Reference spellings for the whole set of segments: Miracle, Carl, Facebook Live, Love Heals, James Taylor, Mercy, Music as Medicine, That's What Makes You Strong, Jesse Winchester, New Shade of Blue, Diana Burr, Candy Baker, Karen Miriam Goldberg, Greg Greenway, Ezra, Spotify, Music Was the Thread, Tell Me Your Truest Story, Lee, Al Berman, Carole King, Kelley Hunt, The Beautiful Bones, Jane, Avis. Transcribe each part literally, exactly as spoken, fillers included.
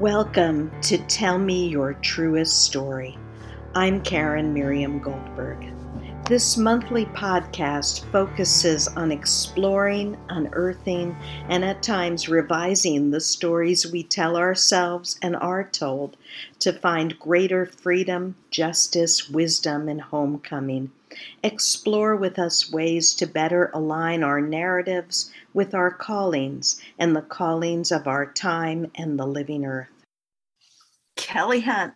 Welcome to Tell Me Your Truest Story. I'm Karen Miriam Goldberg. This monthly podcast focuses on exploring, unearthing, and at times revising the stories we tell ourselves and are told to find greater freedom, justice, wisdom, and homecoming. Explore with us ways to better align our narratives with our callings and the callings of our time and the living earth. Kelley Hunt.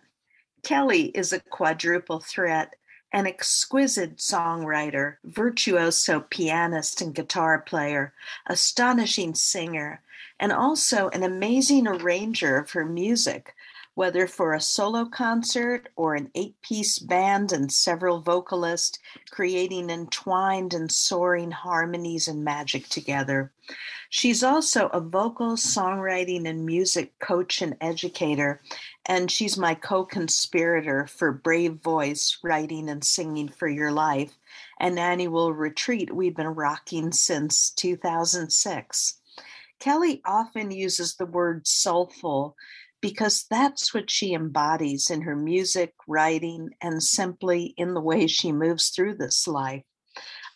Kelley is a quadruple threat, an exquisite songwriter, virtuoso pianist and guitar player, astonishing singer, and also an amazing arranger of her music, whether for a solo concert or an eight-piece band and several vocalists, creating entwined and soaring harmonies and magic together. She's also a vocal, songwriting, and music coach and educator, and she's my co-conspirator for Brave Voice: Writing and Singing for Your Life, an annual retreat we've been rocking since two thousand six. Kelley often uses the word soulful, because that's what she embodies in her music, writing, and simply in the way she moves through this life.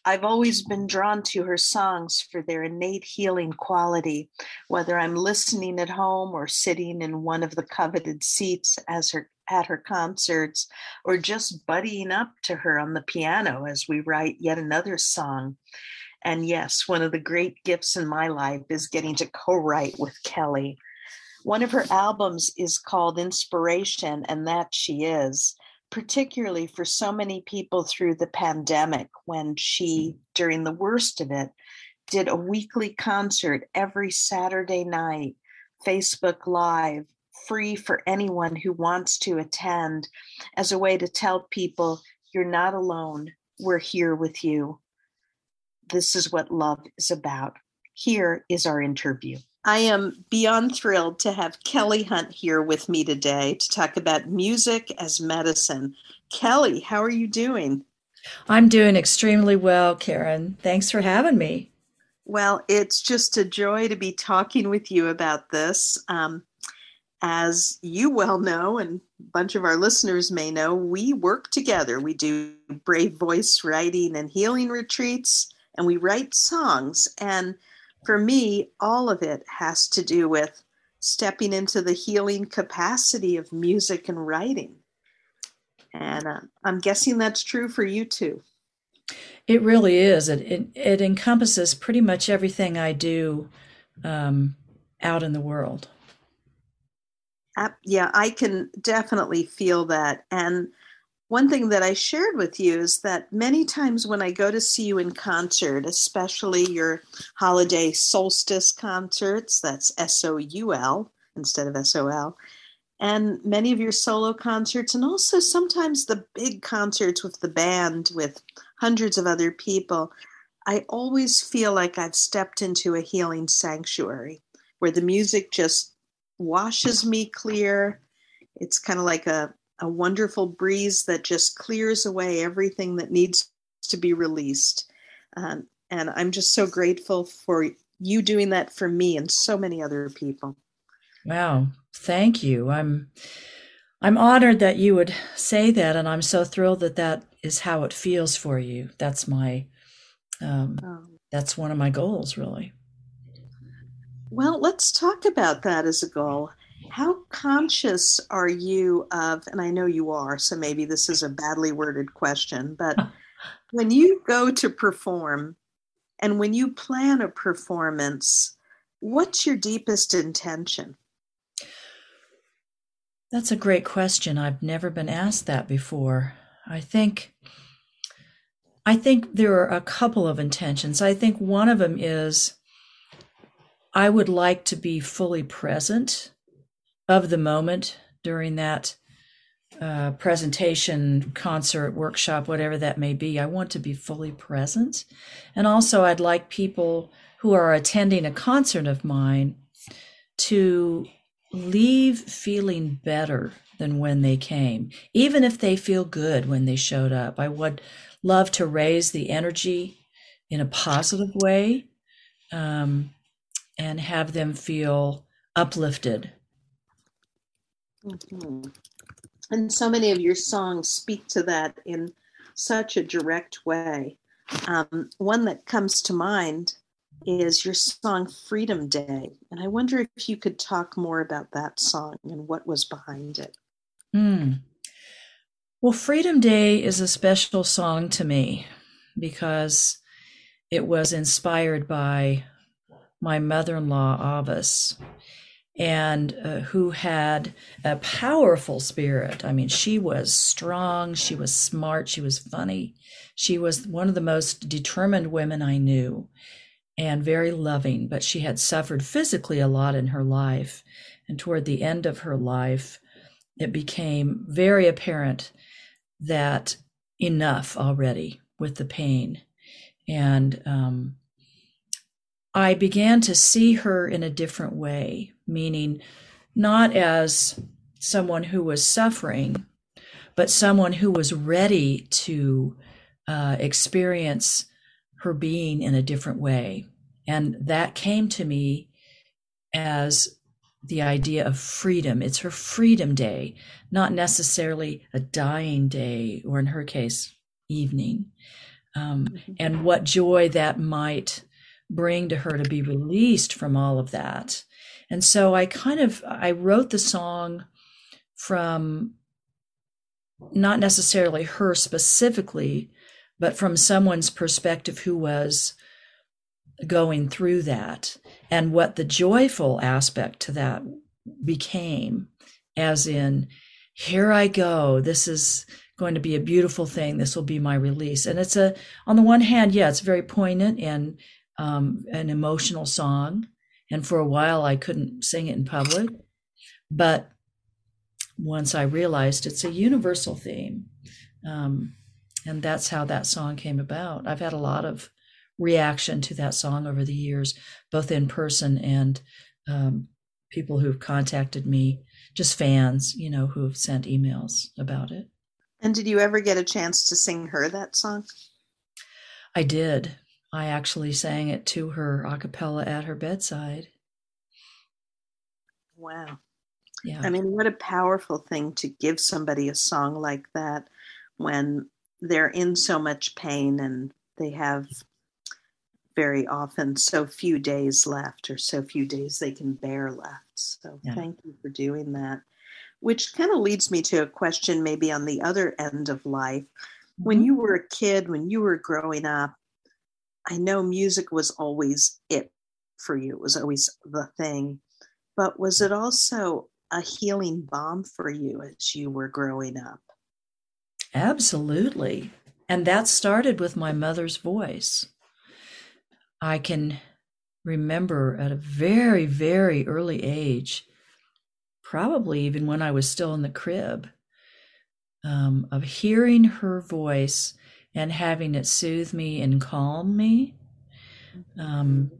I've always been drawn to her songs for their innate healing quality, whether I'm listening at home or sitting in one of the coveted seats as her, at her concerts, or just buddying up to her on the piano as we write yet another song. And yes, one of the great gifts in my life is getting to co-write with Kelley. One of her albums is called Inspiration, and that she is, particularly for so many people through the pandemic, when she, during the worst of it, did a weekly concert every Saturday night, Facebook Live, free for anyone who wants to attend, as a way to tell people, you're not alone, we're here with you. This is what love is about. Here is our interview. I am beyond thrilled to have Kelley Hunt here with me today to talk about music as medicine. Kelley, how are you doing? I'm doing extremely well, Karen. Thanks for having me. Well, it's just a joy to be talking with you about this. Um, as you well know, and a bunch of our listeners may know, we work together. We do Brave Voice writing and healing retreats, and we write songs. And for me, all of it has to do with stepping into the healing capacity of music and writing. And uh, I'm guessing that's true for you too. It really is. It it, it encompasses pretty much everything I do um, out in the world. Uh, yeah, I can definitely feel that. And one thing that I shared with you is that many times when I go to see you in concert, especially your holiday solstice concerts, that's S O U L instead of S O L, and many of your solo concerts, and also sometimes the big concerts with the band, with hundreds of other people, I always feel like I've stepped into a healing sanctuary where the music just washes me clear. It's kind of like a A wonderful breeze that just clears away everything that needs to be released. Um, and I'm just so grateful for you doing that for me and so many other people. Wow. Thank you. I'm, I'm honored that you would say that. And I'm so thrilled that that is how it feels for you. That's my, um, oh. that's one of my goals, really. Well, let's talk about that as a goal. How conscious are you of, and I know you are, so maybe this is a badly worded question, but when you go to perform and when you plan a performance, what's your deepest intention? That's a great question. I've never been asked that before. I think, I think there are a couple of intentions. I think one of them is I would like to be fully present of the moment during that uh, presentation, concert, workshop, whatever that may be. I want to be fully present. And also I'd like people who are attending a concert of mine to leave feeling better than when they came, even if they feel good when they showed up. I would love to raise the energy in a positive way um, and have them feel uplifted Mm-hmm. And so many of your songs speak to that in such a direct way. Um, one that comes to mind is your song Freedom Day. And I wonder if you could talk more about that song and what was behind it. Mm. Well, Freedom Day is a special song to me because it was inspired by my mother-in-law, Avis, and uh, who had a powerful spirit. I mean, she was strong, she was smart, she was funny. She was one of the most determined women I knew and very loving, but she had suffered physically a lot in her life. And toward the end of her life, it became very apparent that enough already with the pain. And um, I began to see her in a different way, meaning not as someone who was suffering, but someone who was ready to uh, experience her being in a different way. And that came to me as the idea of freedom. It's her freedom day, not necessarily a dying day, or in her case, evening. Um, and what joy that might bring to her to be released from all of that. And so I kind of, I wrote the song from not necessarily her specifically, but from someone's perspective who was going through that and what the joyful aspect to that became, as in, here I go, this is going to be a beautiful thing. This will be my release. And it's a, on the one hand, yeah, it's very poignant and um, an emotional song. And for a while I couldn't sing it in public, but once I realized it's a universal theme, um, and that's how that song came about. I've had a lot of reaction to that song over the years, both in person and um, people who've contacted me, just fans, you know, who've sent emails about it. And did you ever get a chance to sing her that song? I did. I actually sang it to her a cappella at her bedside. Wow. Yeah. I mean, what a powerful thing to give somebody a song like that when they're in so much pain and they have very often so few days left or so few days they can bear left. So yeah. Thank you for doing that. Which kind of leads me to a question maybe on the other end of life. When you were a kid, when you were growing up, I know music was always it for you. It was always the thing. But was it also a healing balm for you as you were growing up? Absolutely. And that started with my mother's voice. I can remember at a very, very early age, probably even when I was still in the crib, um, of hearing her voice and having it soothe me and calm me. Um,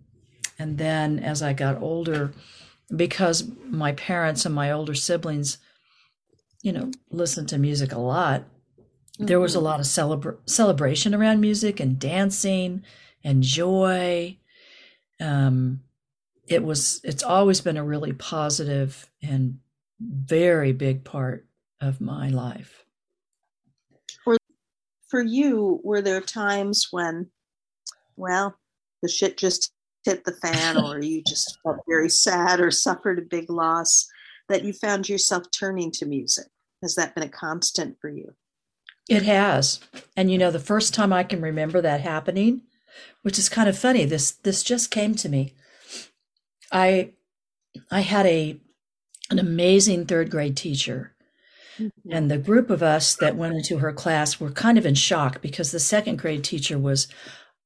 and then as I got older, because my parents and my older siblings, you know, listened to music a lot, mm-hmm. there was a lot of celebra- celebration around music and dancing and joy. Um, It was, it's always been a really positive and very big part of my life. For, for you, were there times when, well, the shit just hit the fan or you just felt very sad or suffered a big loss that you found yourself turning to music? Has that been a constant for you? It has. And, you know, the first time I can remember that happening, which is kind of funny, this, this just came to me. I I had a an amazing third grade teacher, mm-hmm. and the group of us that went into her class were kind of in shock because the second grade teacher was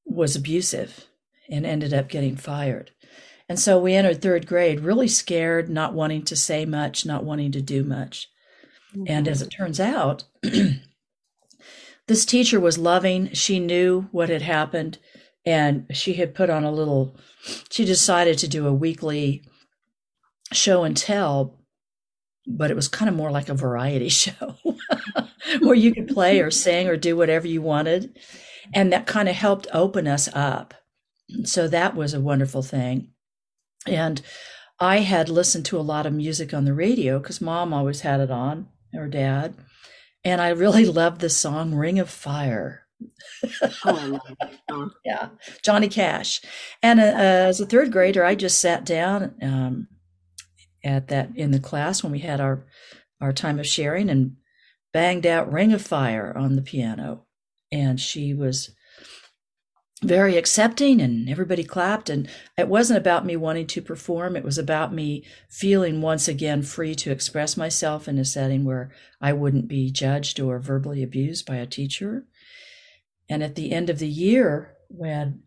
was abusive and ended up getting fired. And so we entered third grade really scared, not wanting to say much, not wanting to do much. Mm-hmm. And as it turns out, this teacher was loving. She knew what had happened. And she had put on a little, she decided to do a weekly show and tell, but it was kind of more like a variety show where you could play or sing or do whatever you wanted. And that kind of helped open us up. So that was a wonderful thing. And I had listened to a lot of music on the radio because Mom always had it on, or Dad. And I really loved the song Ring of Fire. Oh, yeah, Johnny Cash. And uh, as a third grader, I just sat down um, at that in the class when we had our, our time of sharing and banged out Ring of Fire on the piano. And she was very accepting and everybody clapped. And it wasn't about me wanting to perform. It was about me feeling once again free to express myself in a setting where I wouldn't be judged or verbally abused by a teacher. And at the end of the year, when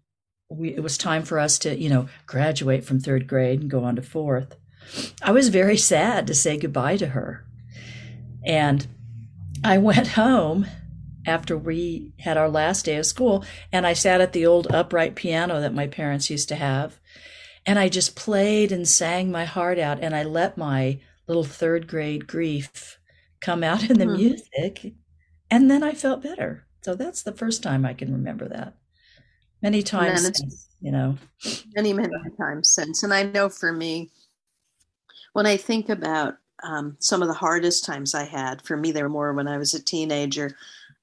we, it was time for us to, you know, graduate from third grade and go on to fourth, I was very sad to say goodbye to her. And I went home after we had our last day of school, and I sat at the old upright piano that my parents used to have, and I just played and sang my heart out, and I let my little third grade grief come out in the mm-hmm. music, and then I felt better. So that's the first time I can remember that. Many times, since, you know. Many, many times since. And I know for me, when I think about um, some of the hardest times I had, for me, they were more when I was a teenager.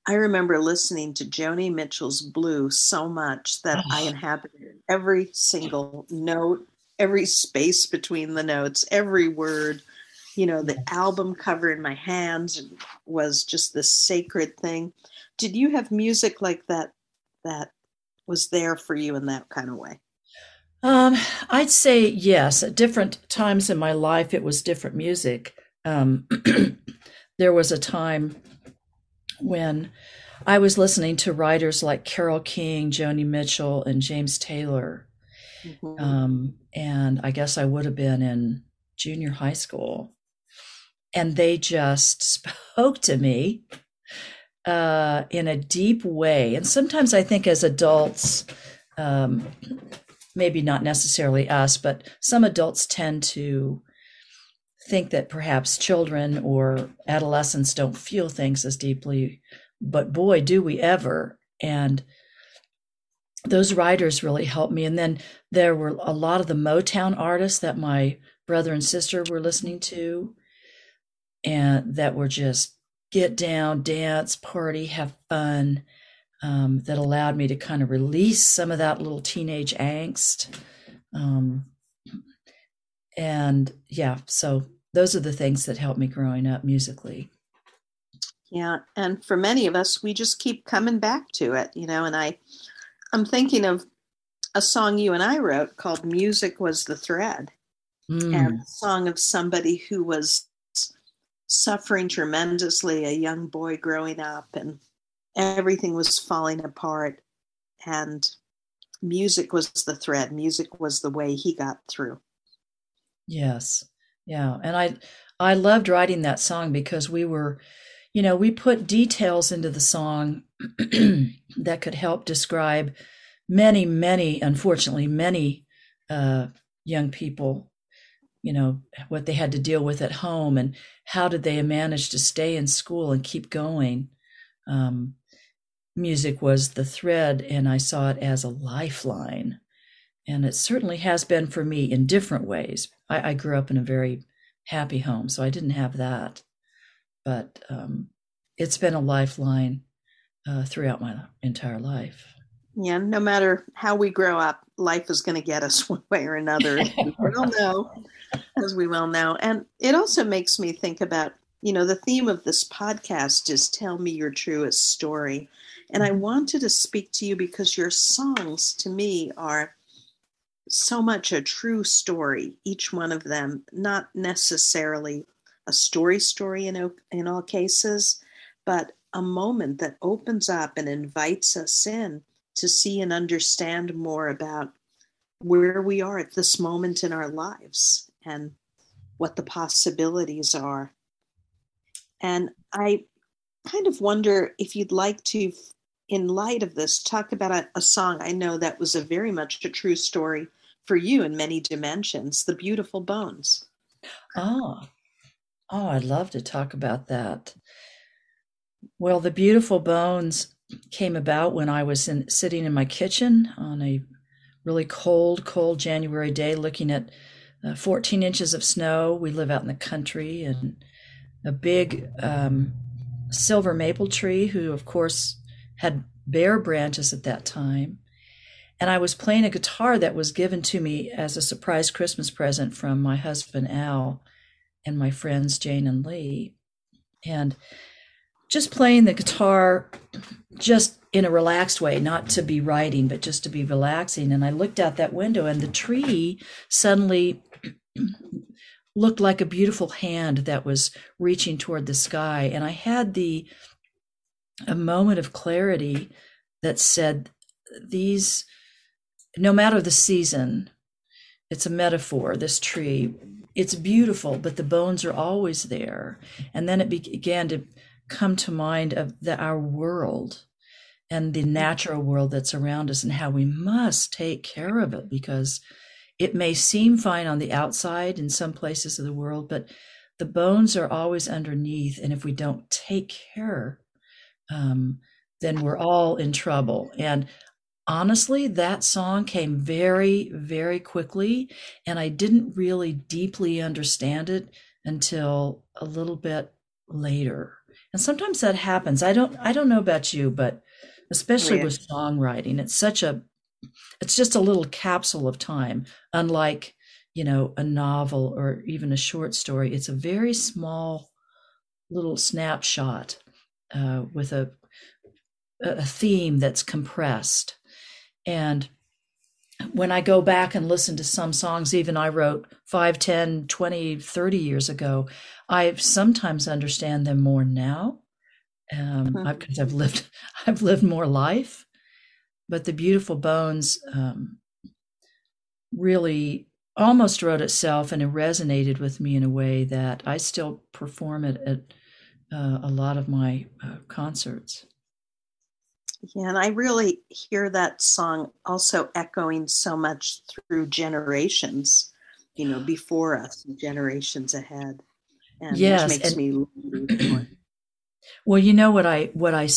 I remember listening to Joni Mitchell's Blue so much that I inhabited every single note, every space between the notes, every word. You know, the album cover in my hands was just this sacred thing. Did you have music like that that was there for you in that kind of way? Um, I'd say yes. At different times in my life, it was different music. Um, there was a time when I was listening to writers like Carole King, Joni Mitchell, and James Taylor. Mm-hmm. Um, and I guess I would have been in junior high school. And they just spoke to me uh in a deep way. And sometimes I think as adults, um maybe not necessarily us, but some adults tend to think that perhaps children or adolescents don't feel things as deeply, but boy, do we ever. And those writers really helped me. And then there were a lot of the Motown artists that my brother and sister were listening to, and that were just get down, dance, party, have fun, um, that allowed me to kind of release some of that little teenage angst. Um, and yeah, so those are the things that helped me growing up musically. Yeah. And for many of us, we just keep coming back to it, you know, and I, I'm thinking of a song you and I wrote called Music Was the Thread, mm. and a song of somebody who was suffering tremendously, a young boy growing up, and everything was falling apart, and music was the thread. Music was the way he got through. Yes. Yeah. And I, I loved writing that song because we were, you know, we put details into the song that could help describe many, many, unfortunately, many uh, young people, you know, what they had to deal with at home and how did they manage to stay in school and keep going. Um, music was the thread, and I saw it as a lifeline. And it certainly has been for me in different ways. I, I grew up in a very happy home, so I didn't have that. But um, it's been a lifeline uh, throughout my entire life. Yeah, no matter how we grow up, life is going to get us one way or another. As we will know, as we will know. And it also makes me think about, you know, the theme of this podcast is Tell Me Your Truest Story. And I wanted to speak to you because your songs, to me, are so much a true story, each one of them, not necessarily a story story in, in all cases, but a moment that opens up and invites us in to see and understand more about where we are at this moment in our lives and what the possibilities are. And I kind of wonder if you'd like to, in light of this, talk about a, a song I know that was a very much a true story for you in many dimensions, The Beautiful Bones. Oh, oh, I'd love to talk about that. Well, The Beautiful Bones came about when I was in, sitting in my kitchen on a really cold, cold January day, looking at uh, fourteen inches of snow. We live out in the country, and a big um, silver maple tree, who of course had bare branches at that time. And I was playing a guitar that was given to me as a surprise Christmas present from my husband, Al, and my friends, Jane and Lee. And just playing the guitar, just in a relaxed way, not to be writing, but just to be relaxing. And I looked out that window, and the tree suddenly looked like a beautiful hand that was reaching toward the sky. And I had the a moment of clarity that said, these, no matter the season, it's a metaphor, this tree, it's beautiful, but the bones are always there. And then it began to come to mind of the, our world and the natural world that's around us, and how we must take care of it, because it may seem fine on the outside in some places of the world, but the bones are always underneath. And if we don't take care, um, then we're all in trouble. And honestly, that song came very, very quickly. And I didn't really deeply understand it until a little bit later. And sometimes that happens. I don't, I don't know about you, but especially yeah. with songwriting, it's such a, it's just a little capsule of time. Unlike, you know, a novel or even a short story, it's a very small little snapshot uh, with a, a theme that's compressed. And when I go back and listen to some songs, even I wrote five, ten, twenty, thirty years ago, I sometimes understand them more now. Um, mm-hmm. I've, 'cause I've lived, I've lived more life, but The Beautiful Bones um, really almost wrote itself, and it resonated with me in a way that I still perform it at uh, a lot of my uh, concerts. Yeah, and I really hear that song also echoing so much through generations, you know, before us, generations ahead, and yes, which makes and, me. Well, you know what I what I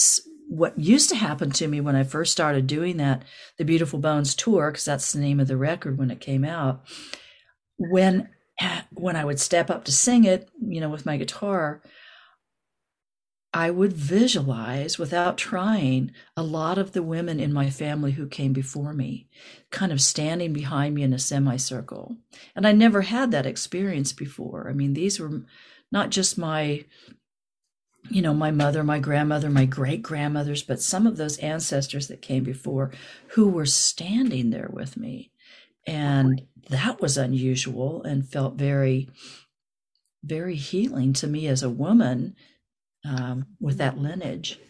what used to happen to me when I first started doing that, the Beautiful Bones tour, because that's the name of the record when it came out. When when I would step up to sing it, you know, with my guitar, I would visualize, without trying, a lot of the women in my family who came before me, kind of standing behind me in a semicircle. And I never had that experience before. I mean, these were not just my, you know, my mother, my grandmother, my great-grandmothers, but some of those ancestors that came before who were standing there with me. And that was unusual and felt very, very healing to me as a woman. Um, with that lineage.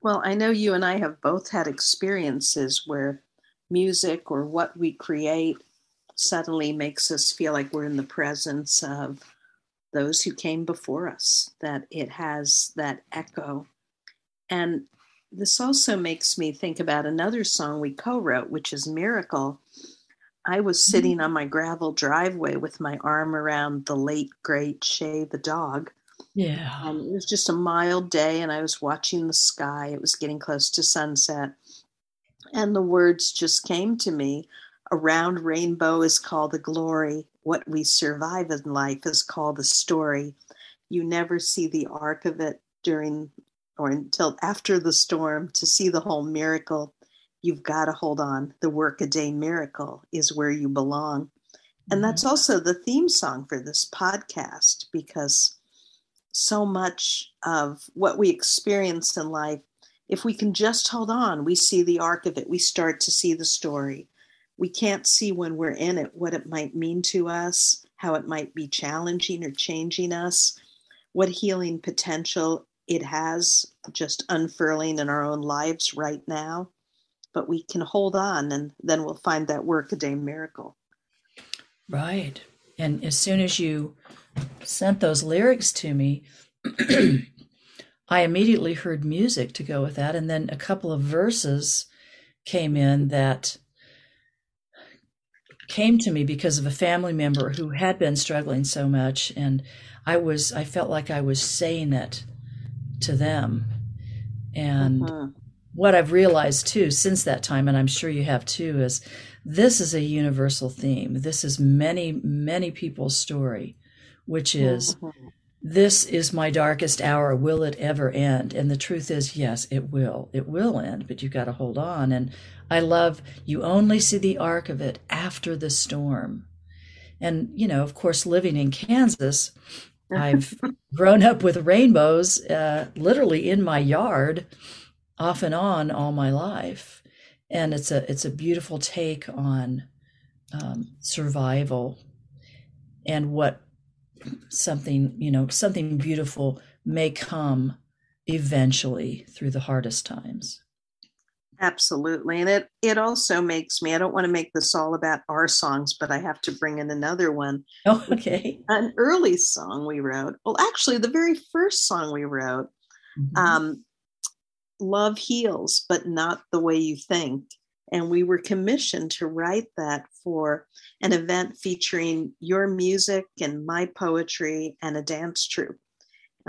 Well, I know you and I have both had experiences where music or what we create suddenly makes us feel like we're in the presence of those who came before us, that it has that echo. And this also makes me think about another song we co-wrote, which is Miracle. I was sitting on my gravel driveway with my arm around the late, great Shay the dog. Yeah. Um, it was just a mild day, and I was watching the sky. It was getting close to sunset. And the words just came to me. A round rainbow is called the glory. What we survive in life is called the story. You never see the arc of it during or until after the storm. To see the whole miracle, you've got to hold on. The workaday miracle is where you belong. And that's also the theme song for this podcast, because so much of what we experience in life, if we can just hold on, we see the arc of it. We start to see the story. We can't see when we're in it, what it might mean to us, how it might be challenging or changing us, what healing potential it has just unfurling in our own lives right now. But we can hold on, and then we'll find that workaday miracle. Right. And as soon as you sent those lyrics to me, I immediately heard music to go with that. And then a couple of verses came in that came to me because of a family member who had been struggling so much. And I was, I felt like I was saying it to them. And uh-huh. What I've realized too, since that time, and I'm sure you have too, is This is a universal theme. This is many, many people's story, which is, mm-hmm. this is my darkest hour. Will it ever end? And the truth is, yes, it will. It will end, but you've got to hold on. And I love, you only see the arc of it after the storm. And, you know, of course, living in Kansas, I've grown up with rainbows uh, literally in my yard off and on all my life. And it's a it's a beautiful take on um, survival and what something, you know, something beautiful may come eventually through the hardest times. Absolutely. And it, it also makes me, I don't want to make this all about our songs, but I have to bring in another one. Oh, okay. An early song we wrote. Well, actually, the very first song we wrote, mm-hmm. um, Love Heals, But Not the Way You Think. And we were commissioned to write that for an event featuring your music and my poetry and a dance troupe,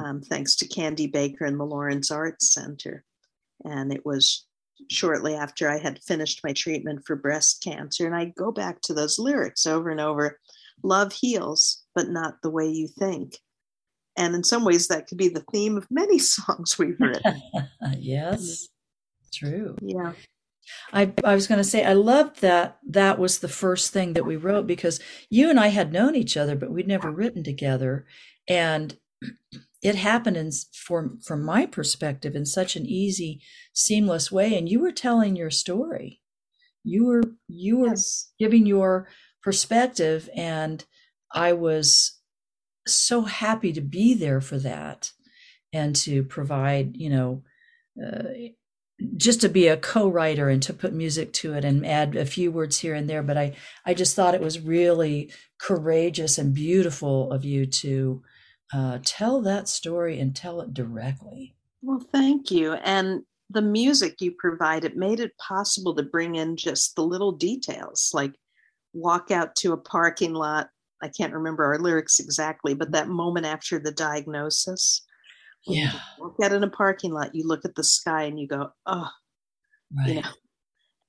um, thanks to Candy Baker and the Lawrence Arts Center. And it was shortly after I had finished my treatment for breast cancer. And I go back to those lyrics over and over. Love heals, but not the way you think. And in some ways, that could be the theme of many songs we've written. Yes, true. Yeah. I I was going to say, I loved that that was the first thing that we wrote, because you and I had known each other, but we'd never written together. And it happened in, from, from my perspective, in such an easy, seamless way. And you were telling your story. You were, you were yes. giving your perspective. And I was so happy to be there for that and to provide, you know, uh, just to be a co-writer and to put music to it and add a few words here and there. But I, I just thought it was really courageous and beautiful of you to uh, tell that story and tell it directly. Well, thank you. And the music you provided made it possible to bring in just the little details, like walk out to a parking lot. I can't remember our lyrics exactly, but that moment after the diagnosis. Yeah. You look out in a parking lot, you look at the sky and you go, oh, right. You know.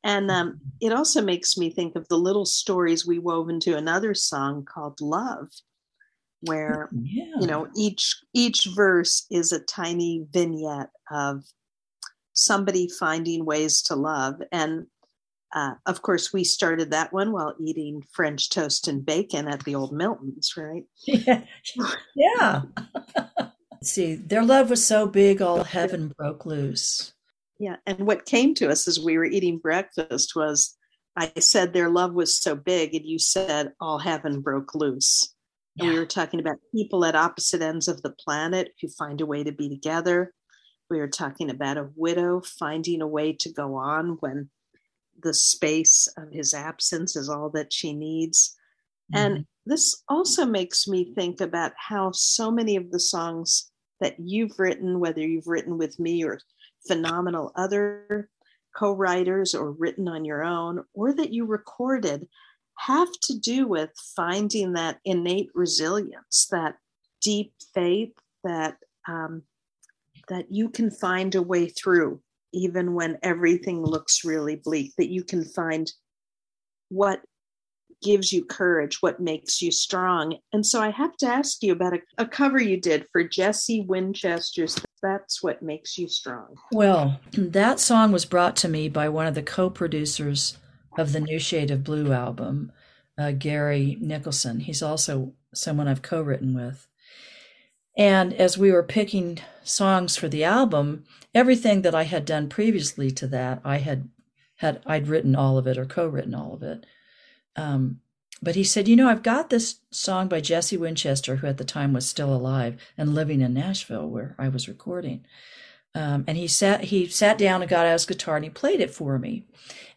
And um, it also makes me think of the little stories we wove into another song called Love, where, yeah. you know, each each verse is a tiny vignette of somebody finding ways to love. And uh, of course, we started that one while eating French toast and bacon at the old Milton's, right? Yeah. Yeah. See, their love was so big, all heaven broke loose. Yeah. And what came to us as we were eating breakfast was, I said, their love was so big. And you said, all heaven broke loose. Yeah. And we were talking about people at opposite ends of the planet who find a way to be together. We were talking about a widow finding a way to go on when the space of his absence is all that she needs. Mm-hmm. And this also makes me think about how so many of the songs that you've written, whether you've written with me or phenomenal other co-writers or written on your own, or that you recorded, have to do with finding that innate resilience, that deep faith that um, that you can find a way through, even when everything looks really bleak, that you can find what gives you courage, what makes you strong. And so I have to ask you about a, a cover you did for Jesse Winchester's That's What Makes You Strong. Well, that song was brought to me by one of the co-producers of the New Shade of Blue album, uh, Gary Nicholson. He's also someone I've co-written with. And as we were picking songs for the album, everything that I had done previously to that, I had had I'd written all of it or co-written all of it. Um, but he said, you know, I've got this song by Jesse Winchester, who at the time was still alive and living in Nashville where I was recording. Um, and he sat, he sat down and got out his guitar and he played it for me.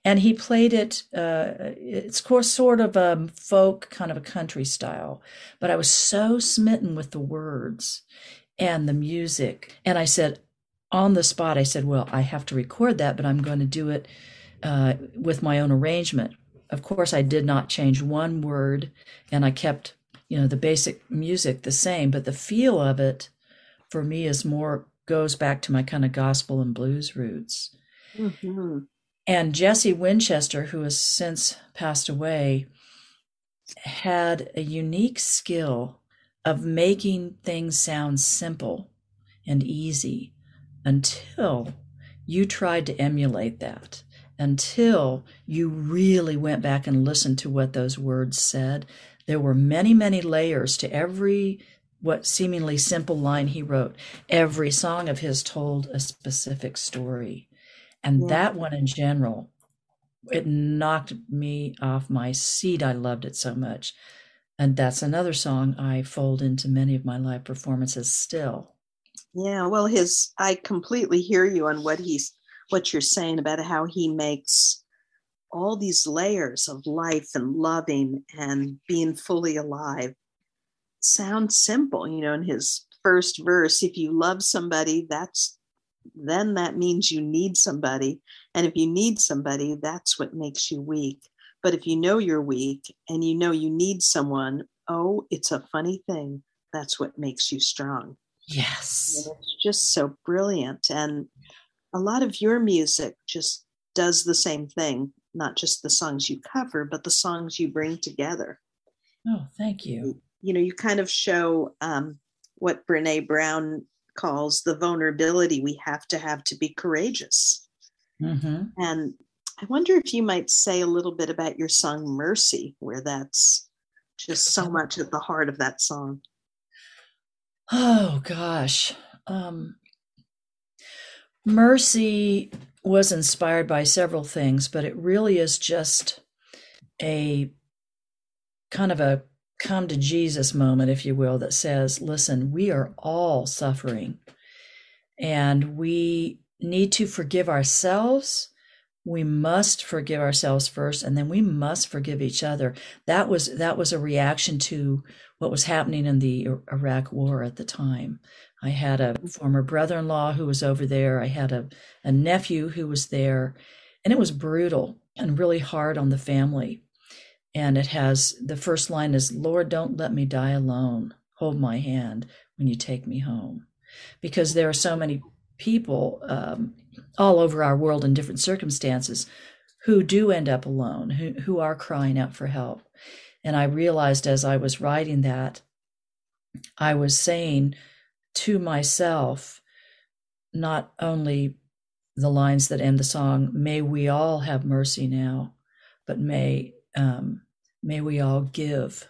And he played it, uh, it's of course sort of a folk, kind of a country style, but I was so smitten with the words and the music. And I said on the spot, I said, well, I have to record that, but I'm going to do it, uh, with my own arrangement. Of course, I did not change one word, and I kept, you know, the basic music the same, but the feel of it for me is more, goes back to my kind of gospel and blues roots. Mm-hmm. And Jesse Winchester, who has since passed away, had a unique skill of making things sound simple and easy until you tried to emulate that, until you really went back and listened to what those words said. There were many, many layers to every what seemingly simple line he wrote. Every song of his told a specific story. And yeah. that one in general, it knocked me off my seat. I loved it so much. And that's another song I fold into many of my live performances still. Yeah, well, his, I completely hear you on what he's, what you're saying about how he makes all these layers of life and loving and being fully alive sound simple. You know, in his first verse, if you love somebody, that's, then that means you need somebody. And if you need somebody, that's what makes you weak. But if you know you're weak and you know you need someone, oh, it's a funny thing. That's what makes you strong. Yes. And it's just so brilliant. And a lot of your music just does the same thing, not just the songs you cover, but the songs you bring together. Oh, thank you. You know, you kind of show um, what Brene Brown calls the vulnerability we have to have to be courageous. Mm-hmm. And I wonder if you might say a little bit about your song Mercy, where that's just so much at the heart of that song. Oh, gosh. Um, Mercy was inspired by several things, but it really is just a kind of a come to Jesus moment, if you will, that says, listen, we are all suffering and we need to forgive ourselves. We must forgive ourselves first, and then we must forgive each other. That was that was a reaction to what was happening in the Iraq War at the time. I had a former brother-in-law who was over there. I had a, a nephew who was there, and it was brutal and really hard on the family. And it has, the first line is, Lord, don't let me die alone. Hold my hand when you take me home. Because there are so many people um, all over our world in different circumstances who do end up alone, who, who are crying out for help. And I realized as I was writing that, I was saying to myself, not only the lines that end the song, may we all have mercy now, but may... Um, may we all give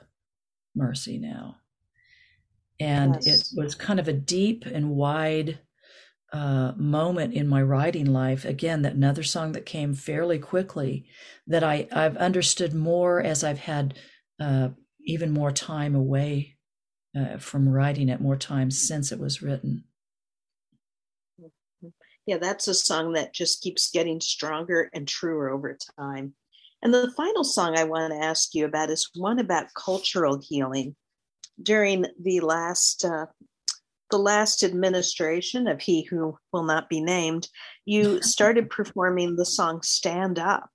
mercy now. And yes. It was kind of a deep and wide uh, moment in my writing life. Again, that another song that came fairly quickly that I, I've understood more as I've had uh, even more time away uh, from writing it, more time since it was written. Yeah, that's a song that just keeps getting stronger and truer over time. And the final song I want to ask you about is one about cultural healing. During the last uh, the last administration of He Who Will Not Be Named, you started performing the song Stand Up.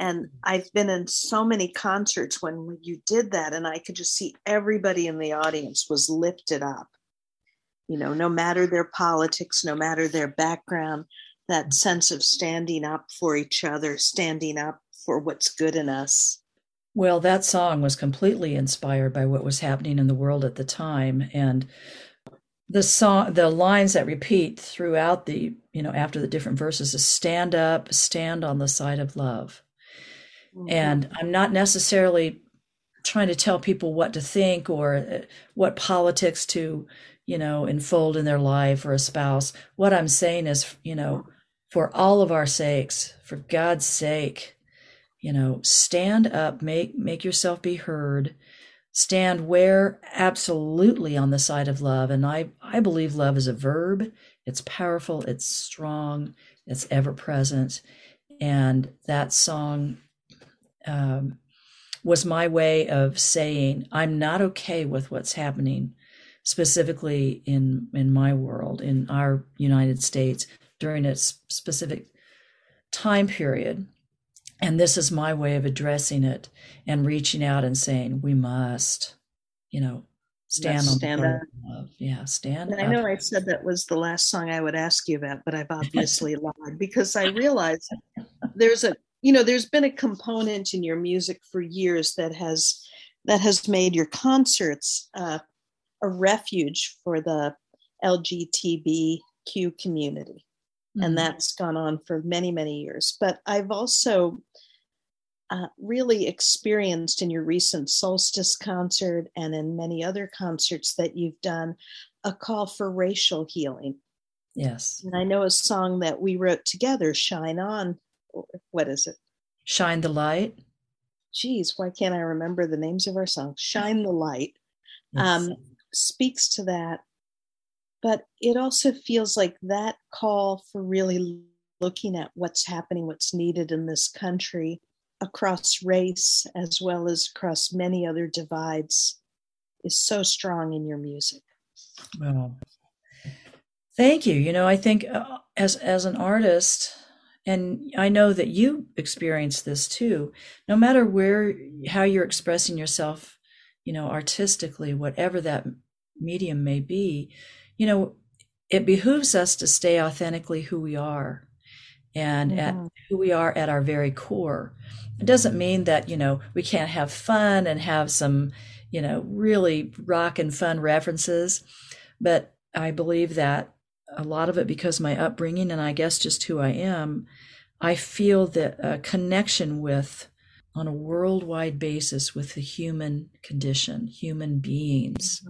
And I've been in so many concerts when you did that, and I could just see everybody in the audience was lifted up. You know, no matter their politics, no matter their background, that sense of standing up for each other, standing up for what's good in us. Well, that song was completely inspired by what was happening in the world at the time. And the song, the lines that repeat throughout the, you know, after the different verses is stand up, stand on the side of love. Mm-hmm. And I'm not necessarily trying to tell people what to think or what politics to, you know, enfold in their life or a spouse. What I'm saying is, you know, for all of our sakes, for God's sake, you know, stand up, make make yourself be heard, stand where absolutely on the side of love. And I, I believe love is a verb. It's powerful. It's strong. It's ever present. And that song um, was my way of saying, I'm not okay with what's happening specifically in, in my world, in our United States during a specific time period. And this is my way of addressing it and reaching out and saying, we must, you know, stand on stand up. Love. Yeah, stand and up. I know I said that was the last song I would ask you about, but I've obviously lied because I realized there's a, you know, there's been a component in your music for years that has, that has made your concerts uh, a refuge for the L G B T Q community. Mm-hmm. And that's gone on for many, many years. But I've also uh, really experienced in your recent Solstice concert and in many other concerts that you've done, a call for racial healing. Yes. And I know a song that we wrote together, Shine On. What is it? Shine the Light. Geez, why can't I remember the names of our songs? Shine the Light. Yes. Um, speaks to that. But it also feels like that call for really looking at what's happening, what's needed in this country across race, as well as across many other divides, is so strong in your music. Well, thank you. You know, I think uh, as, as an artist, and I know that you experience this too, no matter where, how you're expressing yourself, you know, artistically, whatever that medium may be, you know, it behooves us to stay authentically who we are and mm-hmm. at who we are at our very core. It doesn't mean that, you know, we can't have fun and have some, you know, really rock and fun references. But I believe that a lot of it, because my upbringing and I guess just who I am, I feel that a connection with, on a worldwide basis, with the human condition, human beings. Mm-hmm.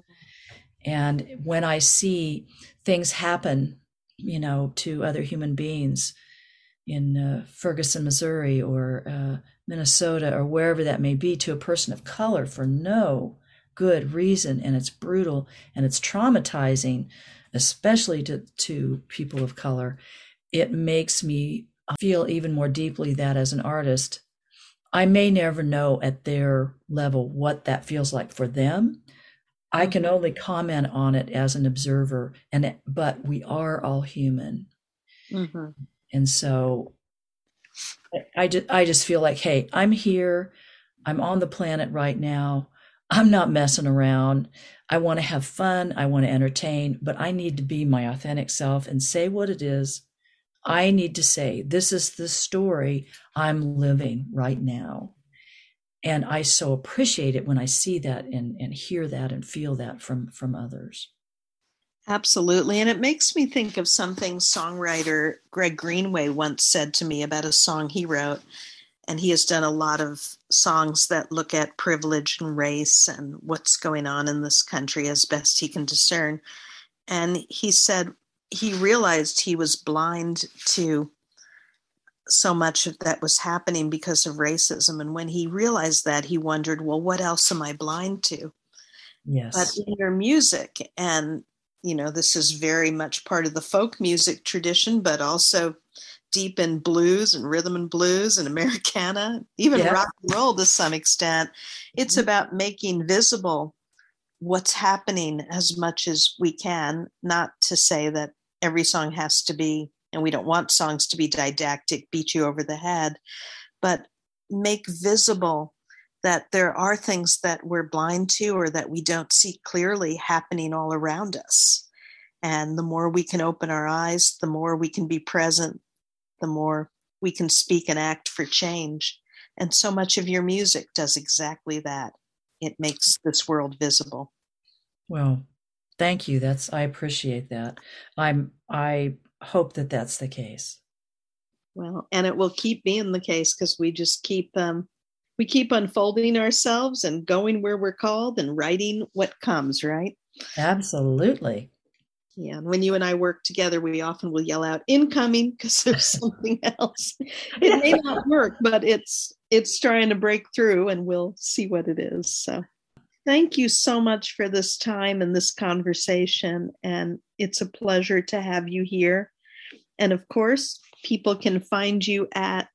And when I see things happen, you know, to other human beings in uh, Ferguson, Missouri, or uh, Minnesota, or wherever that may be, to a person of color for no good reason, and it's brutal and it's traumatizing, especially to, to people of color, it makes me feel even more deeply that as an artist, I may never know at their level what that feels like for them. I can only comment on it as an observer, and it, but we are all human. Mm-hmm. And so I, I, just, I just feel like, hey, I'm here. I'm on the planet right now. I'm not messing around. I want to have fun. I want to entertain, but I need to be my authentic self and say what it is I need to say. This is the story I'm living right now. And I so appreciate it when I see that and, and hear that and feel that from, from others. Absolutely. And it makes me think of something songwriter Greg Greenway once said to me about a song he wrote. And he has done a lot of songs that look at privilege and race and what's going on in this country as best he can discern. And he said he realized he was blind to so much of that was happening because of racism. And when he realized that, he wondered, well, what else am I blind to? Yes. But in your music, and, you know, this is very much part of the folk music tradition, but also deep in blues and rhythm and blues and Americana, even yeah. rock and roll to some extent. It's mm-hmm. about making visible what's happening as much as we can, not to say that every song has to be, and we don't want songs to be didactic, beat you over the head, but make visible that there are things that we're blind to or that we don't see clearly happening all around us. And the more we can open our eyes, the more we can be present, the more we can speak and act for change. And so much of your music does exactly that. It makes this world visible. Well, thank you. That's, I appreciate that. I'm, I, hope that that's the case. Well, and it will keep being the case, because we just keep um we keep unfolding ourselves and going where we're called and writing what comes, right? Absolutely. Yeah. And when you and I work together, we often will yell out incoming because there's something else. It may not work, but it's it's trying to break through, and we'll see what it is. So thank you so much for this time and this conversation. And it's a pleasure to have you here. And of course, people can find you at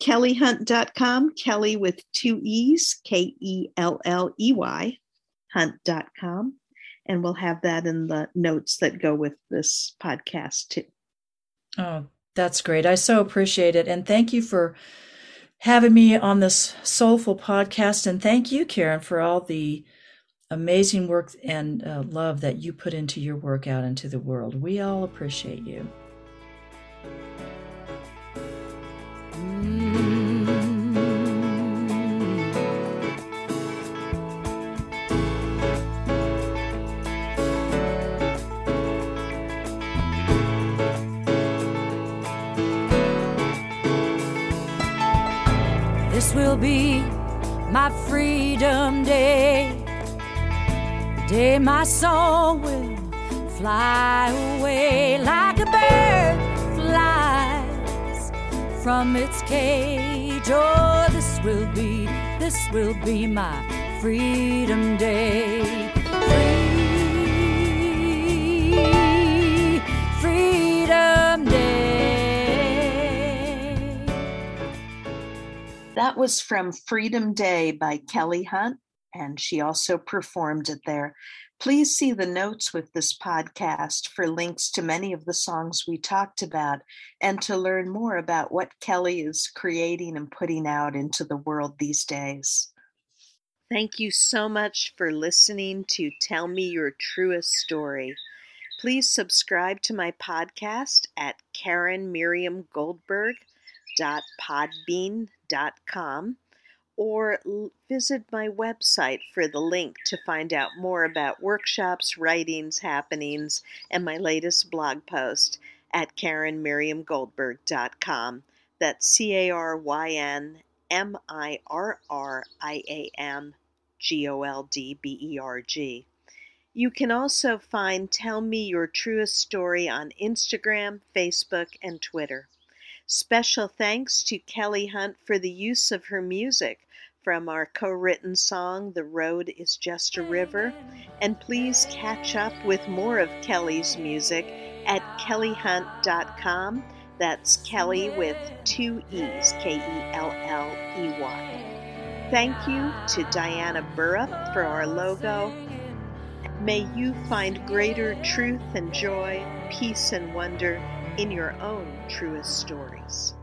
kelley hunt dot com, Kelley with two E's, K E L L E Y, hunt dot com. And we'll have that in the notes that go with this podcast too. Oh, that's great. I so appreciate it. And thank you for having me on this soulful podcast. And thank you, Karen, for all the amazing work and uh, love that you put into your work out into the world. We all appreciate you. This will be my Freedom Day, the day my soul will fly away like a bird flies from its cage. Oh, this will be, this will be my Freedom Day. Free, Freedom Day. That was from Freedom Day by Kelley Hunt, and she also performed it there. Please see the notes with this podcast for links to many of the songs we talked about and to learn more about what Kelley is creating and putting out into the world these days. Thank you so much for listening to Tell Me Your Truest Story. Please subscribe to my podcast at karen miriam goldberg dot podbean dot com. Or visit my website for the link to find out more about workshops, writings, happenings, and my latest blog post at karen miriam goldberg dot com. That's C A R Y N M I R R I A M G O L D B E R G. You can also find Tell Me Your Truest Story on Instagram, Facebook, and Twitter. Special thanks to Kelley Hunt for the use of her music from our co-written song, The Road is Just a River. And please catch up with more of Kelley's music at kelley hunt dot com. That's Kelley with two E's, K E L L E Y. Thank you to Diana Burr for our logo. May you find greater truth and joy, peace and wonder in your own truest stories.